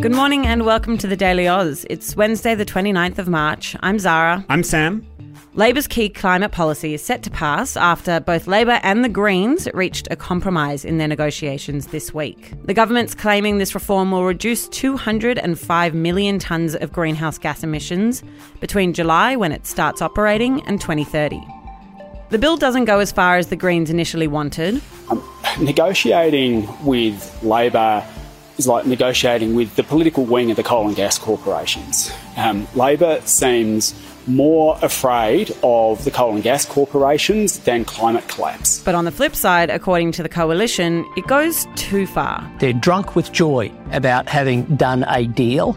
Good morning and welcome to The Daily Oz. It's Wednesday the 29th of March. I'm Zara. I'm Sam. Labor's key climate policy is set to pass after both Labor and the Greens reached a compromise in their negotiations this week. The government's claiming this reform will reduce 205 million tonnes of greenhouse gas emissions between July, when it starts operating, and 2030. The bill doesn't go as far as the Greens initially wanted. Negotiating with Labor is like negotiating with the political wing of the coal and gas corporations. Labor seems more afraid of the coal and gas corporations than climate collapse. But on the flip side, according to the coalition, it goes too far. They're drunk with joy about having done a deal,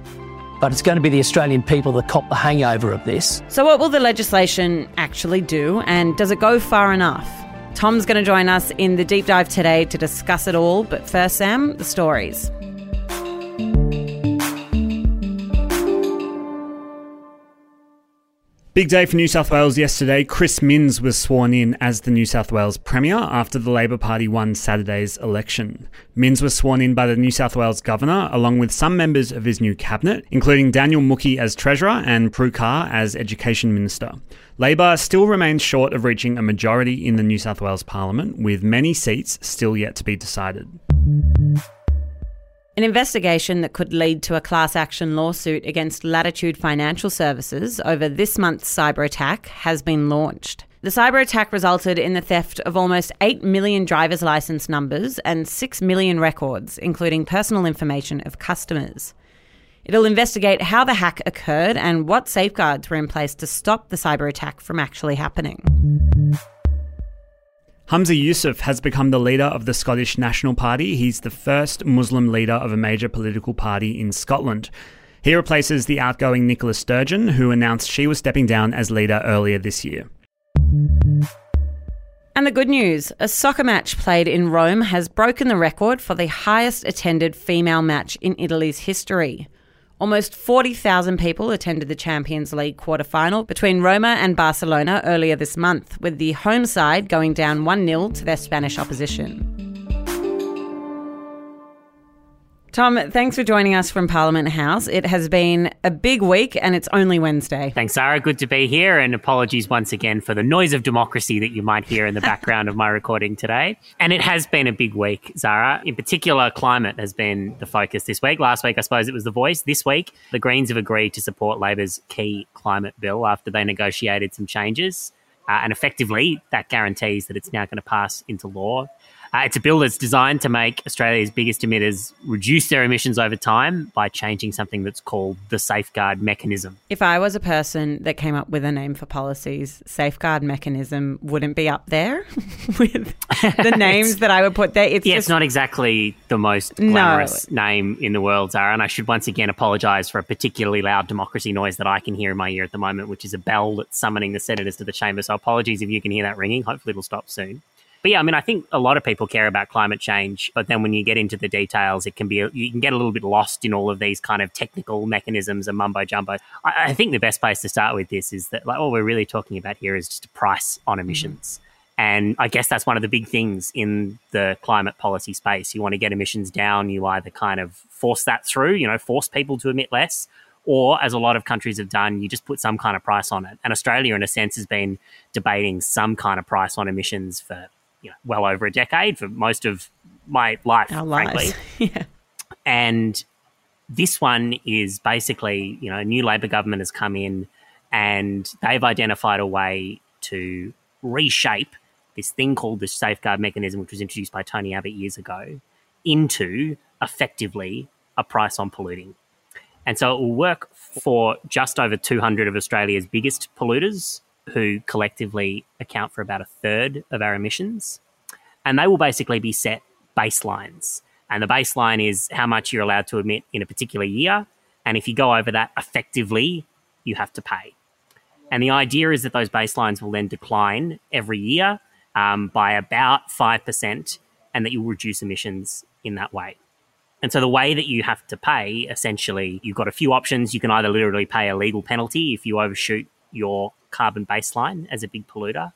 but it's going to be the Australian people that cop the hangover of this. So what will the legislation actually do, and does it go far enough? Tom's going to join us in the deep dive today to discuss it all, but first, Sam, the stories. Big day for New South Wales yesterday. Chris Minns was sworn in as the New South Wales Premier after the Labor Party won Saturday's election. Minns was sworn in by the New South Wales Governor, along with some members of his new cabinet, including Daniel Mookey as Treasurer and Prue Carr as Education Minister. Labor still remains short of reaching a majority in the New South Wales Parliament, with many seats still yet to be decided. An investigation that could lead to a class action lawsuit against Latitude Financial Services over this month's cyber attack has been launched. The cyber attack resulted in the theft of almost 8 million driver's license numbers and 6 million records, including personal information of customers. It'll investigate how the hack occurred and what safeguards were in place to stop the cyber attack from actually happening. Humza Yousaf has become the leader of the Scottish National Party. He's the first Muslim leader of a major political party in Scotland. He replaces the outgoing Nicola Sturgeon, who announced she was stepping down as leader earlier this year. And the good news, a soccer match played in Rome has broken the record for the highest attended female match in Italy's history. Almost 40,000 people attended the Champions League quarterfinal between Roma and Barcelona earlier this month, with the home side going down 1-0 to their Spanish opposition. Tom, thanks for joining us from Parliament House. It has been a big week and it's only Wednesday. Thanks, Sarah. Good to be here, and apologies once again for the noise of democracy that you might hear in the background of my recording today. And it has been a big week, Sarah. In particular, climate has been the focus this week. Last week, I suppose it was The Voice. This week, the Greens have agreed to support Labor's key climate bill after they negotiated some changes. And effectively, that guarantees that it's now going to pass into law. It's a bill that's designed to make Australia's biggest emitters reduce their emissions over time by changing something that's called the Safeguard Mechanism. If I was a person that came up with a name for policies, Safeguard Mechanism wouldn't be up there with the names that I would put there. It's not exactly the most glamorous name in the world, Zara, and I should once again apologise for a particularly loud democracy noise that I can hear in my ear at the moment, which is a bell that's summoning the senators to the chamber. So apologies if you can hear that ringing. Hopefully it'll stop soon. But yeah, I mean, I think a lot of people care about climate change, but then when you get into the details, you can get a little bit lost in all of these kind of technical mechanisms and mumbo jumbo. I think the best place to start with this is that, like, all we're really talking about here is just a price on emissions. And I guess that's one of the big things in the climate policy space. You want to get emissions down, you either kind of force that through, force people to emit less, or, as a lot of countries have done, you just put some kind of price on it. And Australia, in a sense, has been debating some kind of price on emissions for well over a decade, for most of my life, frankly. Yeah. And this one is basically, a new Labor government has come in and they've identified a way to reshape this thing called the Safeguard Mechanism, which was introduced by Tony Abbott years ago, into effectively a price on polluting. And so it will work for just over 200 of Australia's biggest polluters, who collectively account for about a third of our emissions. And they will basically be set baselines. And the baseline is how much you're allowed to emit in a particular year. And if you go over that, effectively, you have to pay. And the idea is that those baselines will then decline every year by about 5%, and that you'll reduce emissions in that way. And so the way that you have to pay, essentially, you've got a few options. You can either literally pay a legal penalty if you overshoot your carbon baseline as a big polluter,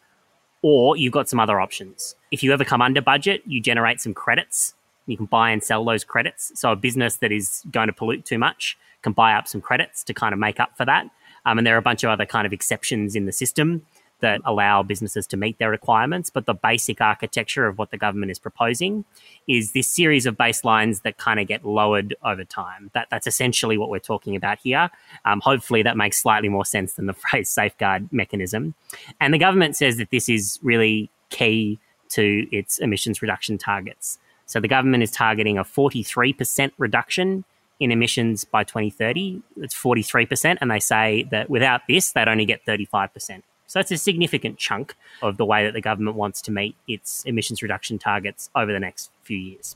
or you've got some other options. If you ever come under budget, you generate some credits. You can buy and sell those credits. So a business that is going to pollute too much can buy up some credits to kind of make up for that. And there are a bunch of other kind of exceptions in the system that allow businesses to meet their requirements. But the basic architecture of what the government is proposing is this series of baselines that kind of get lowered over time. That's essentially what we're talking about here. Hopefully that makes slightly more sense than the phrase safeguard mechanism. And the government says that this is really key to its emissions reduction targets. So the government is targeting a 43% reduction in emissions by 2030. It's 43%. And they say that without this, they'd only get 35%. So it's a significant chunk of the way that the government wants to meet its emissions reduction targets over the next few years.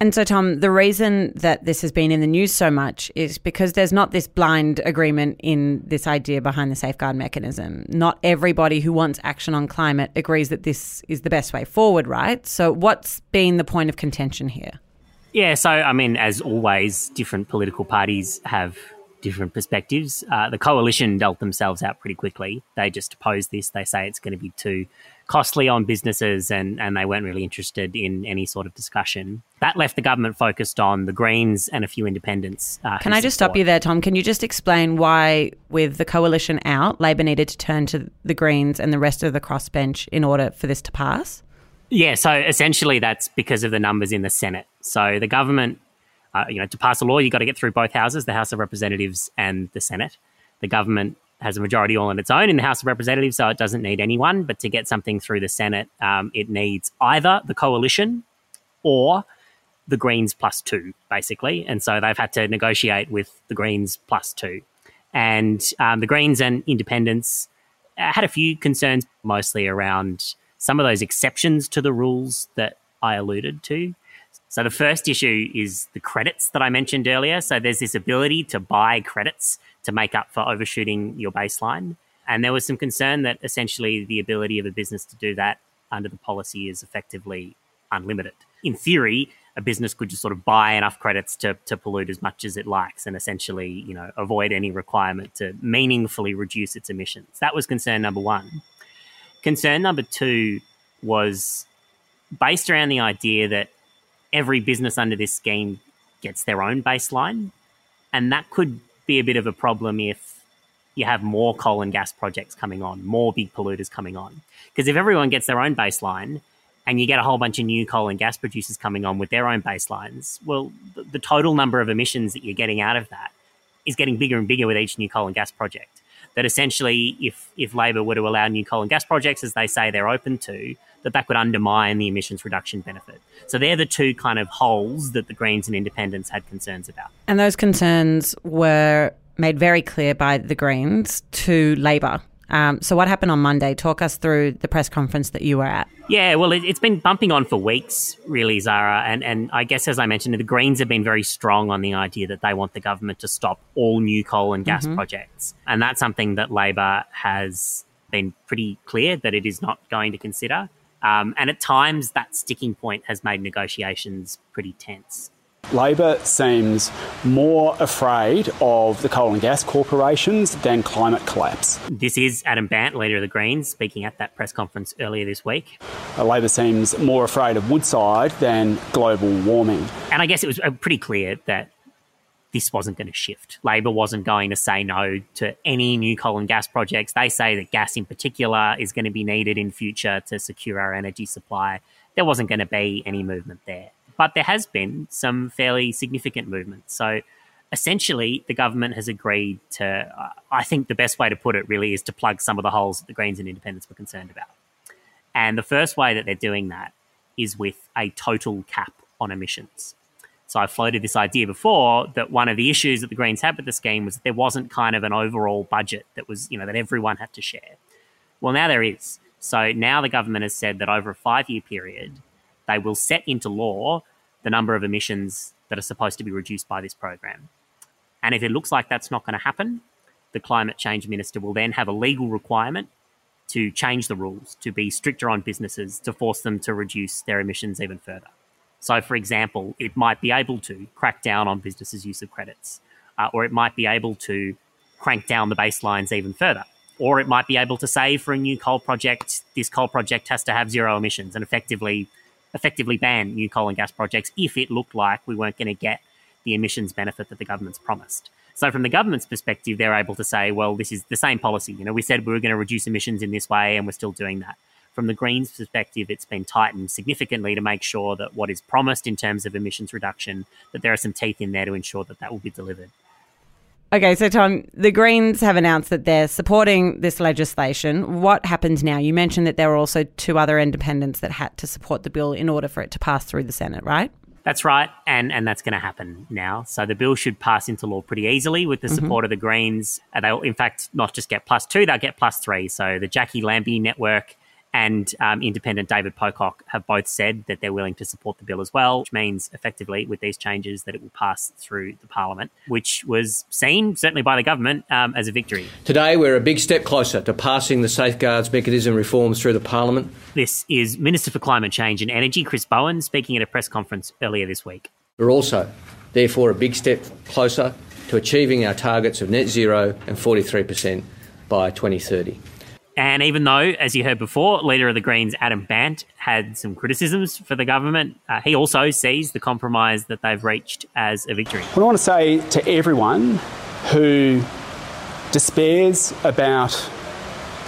And so, Tom, the reason that this has been in the news so much is because there's not this blind agreement in this idea behind the safeguard mechanism. Not everybody who wants action on climate agrees that this is the best way forward, right? So what's been the point of contention here? Yeah, so, I mean, as always, different political parties have different perspectives. The coalition dealt themselves out pretty quickly. They just opposed this. They say it's going to be too costly on businesses, and they weren't really interested in any sort of discussion. That left the government focused on the Greens and a few independents. Can I just stop you there, Tom? Can you just explain why, with the coalition out, Labor needed to turn to the Greens and the rest of the crossbench in order for this to pass? Yeah, so essentially that's because of the numbers in the Senate. So the government, to pass a law, you've got to get through both houses, the House of Representatives and the Senate. The government has a majority all on its own in the House of Representatives, so it doesn't need anyone. But to get something through the Senate, it needs either the coalition or the Greens plus two, basically. And so they've had to negotiate with the Greens plus two. And the Greens and independents had a few concerns, mostly around some of those exceptions to the rules that I alluded to. So the first issue is the credits that I mentioned earlier. So there's this ability to buy credits to make up for overshooting your baseline. And there was some concern that essentially the ability of a business to do that under the policy is effectively unlimited. In theory, a business could just sort of buy enough credits to pollute as much as it likes and essentially, avoid any requirement to meaningfully reduce its emissions. That was concern number one. Concern number two was based around the idea that every business under this scheme gets their own baseline, and that could be a bit of a problem if you have more coal and gas projects coming on, more big polluters coming on. Because if everyone gets their own baseline and you get a whole bunch of new coal and gas producers coming on with their own baselines, well, the total number of emissions that you're getting out of that is getting bigger and bigger with each new coal and gas project. That essentially, if Labor were to allow new coal and gas projects, as they say they're open to, that would undermine the emissions reduction benefit. So they're the two kind of holes that the Greens and independents had concerns about. And those concerns were made very clear by the Greens to Labor. So what happened on Monday? Talk us through the press conference that you were at. Yeah, well, it's been bumping on for weeks, really, Zara. And I guess, as I mentioned, the Greens have been very strong on the idea that they want the government to stop all new coal and gas projects. And that's something that Labor has been pretty clear that it is not going to consider. And at times, that sticking point has made negotiations pretty tense. Labor seems more afraid of the coal and gas corporations than climate collapse. This is Adam Bandt, leader of the Greens, speaking at that press conference earlier this week. Labor seems more afraid of Woodside than global warming. And I guess it was pretty clear that this wasn't going to shift. Labor wasn't going to say no to any new coal and gas projects. They say that gas in particular is going to be needed in future to secure our energy supply. There wasn't going to be any movement there. But there has been some fairly significant movement. So essentially, the government has agreed to, I think the best way to put it really is to plug some of the holes that the Greens and independents were concerned about. And the first way that they're doing that is with a total cap on emissions. So I floated this idea before that one of the issues that the Greens had with the scheme was that there wasn't kind of an overall budget that was, that everyone had to share. Well, now there is. So now the government has said that over a 5-year period, they will set into law the number of emissions that are supposed to be reduced by this program. And if it looks like that's not going to happen, the Climate Change Minister will then have a legal requirement to change the rules, to be stricter on businesses, to force them to reduce their emissions even further. So, for example, it might be able to crack down on businesses' use of credits, or it might be able to crank down the baselines even further, or it might be able to say for a new coal project, this coal project has to have zero emissions, and effectively ban new coal and gas projects if it looked like we weren't going to get the emissions benefit that the government's promised. So from the government's perspective, they're able to say, well, this is the same policy. You know, we said we were going to reduce emissions in this way and we're still doing that. From the Greens' perspective, it's been tightened significantly to make sure that what is promised in terms of emissions reduction, that there are some teeth in there to ensure that that will be delivered. Okay, so Tom, the Greens have announced that they're supporting this legislation. What happens now? You mentioned that there were also two other independents that had to support the bill in order for it to pass through the Senate, right? That's right, and that's going to happen now. So the bill should pass into law pretty easily with the support of the Greens. They'll, in fact, not just get +2, they'll get +3. So the Jackie Lambie Network and independent David Pocock have both said that they're willing to support the bill as well, which means effectively with these changes that it will pass through the parliament, which was seen, certainly by the government, as a victory. Today, we're a big step closer to passing the Safeguards Mechanism reforms through the parliament. This is Minister for Climate Change and Energy, Chris Bowen, speaking at a press conference earlier this week. We're also, therefore, a big step closer to achieving our targets of net zero and 43% by 2030. And even though, as you heard before, Leader of the Greens Adam Bandt had some criticisms for the government, he also sees the compromise that they've reached as a victory. What I want to say to everyone who despairs about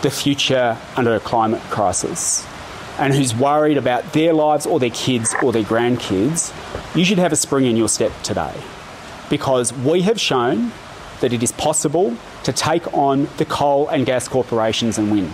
the future under a climate crisis and who's worried about their lives or their kids or their grandkids, you should have a spring in your step today, because we have shown that it is possible to take on the coal and gas corporations and win.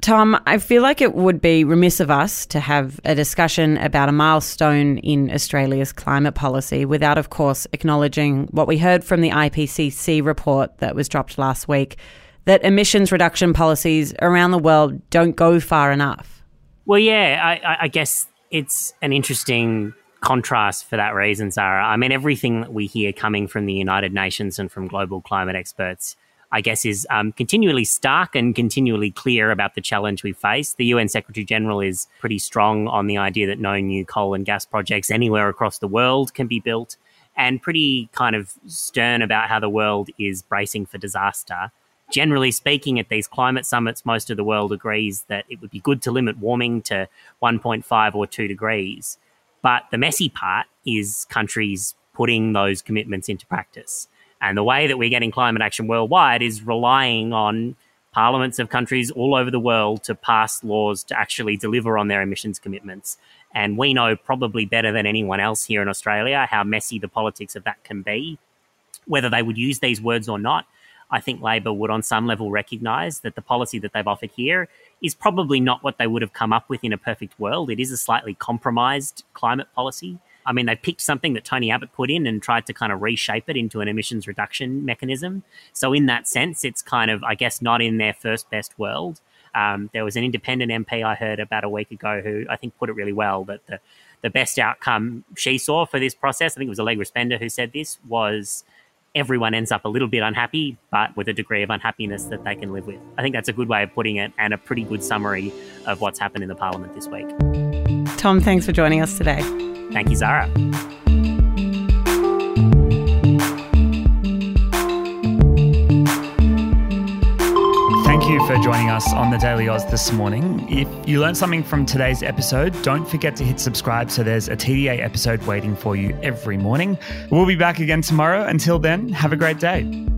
Tom, I feel like it would be remiss of us to have a discussion about a milestone in Australia's climate policy without, of course, acknowledging what we heard from the IPCC report that was dropped last week, that emissions reduction policies around the world don't go far enough. Well, yeah, I guess it's an interesting contrast for that reason, Zara. I mean, everything that we hear coming from the United Nations and from global climate experts, I guess, is continually stark and continually clear about the challenge we face. The UN Secretary General is pretty strong on the idea that no new coal and gas projects anywhere across the world can be built, and pretty kind of stern about how the world is bracing for disaster. Generally speaking, at these climate summits, most of the world agrees that it would be good to limit warming to 1.5 or 2 degrees. But the messy part is countries putting those commitments into practice. And the way that we're getting climate action worldwide is relying on parliaments of countries all over the world to pass laws to actually deliver on their emissions commitments. And we know probably better than anyone else here in Australia how messy the politics of that can be. Whether they would use these words or not, I think Labor would on some level recognise that the policy that they've offered here is probably not what they would have come up with in a perfect world. It is a slightly compromised climate policy. I mean, they picked something that Tony Abbott put in and tried to kind of reshape it into an emissions reduction mechanism. So in that sense, it's kind of, I guess, not in their first best world. There was an independent MP I heard about a week ago who I think put it really well, that the best outcome she saw for this process, I think it was Allegra Spender who said this, was everyone ends up a little bit unhappy, but with a degree of unhappiness that they can live with. I think that's a good way of putting it, and a pretty good summary of what's happened in the parliament this week. Tom, thanks for joining us today. Thank you, Zara. Thank you for joining us on The Daily Oz this morning. If you learned something from today's episode, don't forget to hit subscribe so there's a TDA episode waiting for you every morning. We'll be back again tomorrow. Until then, have a great day.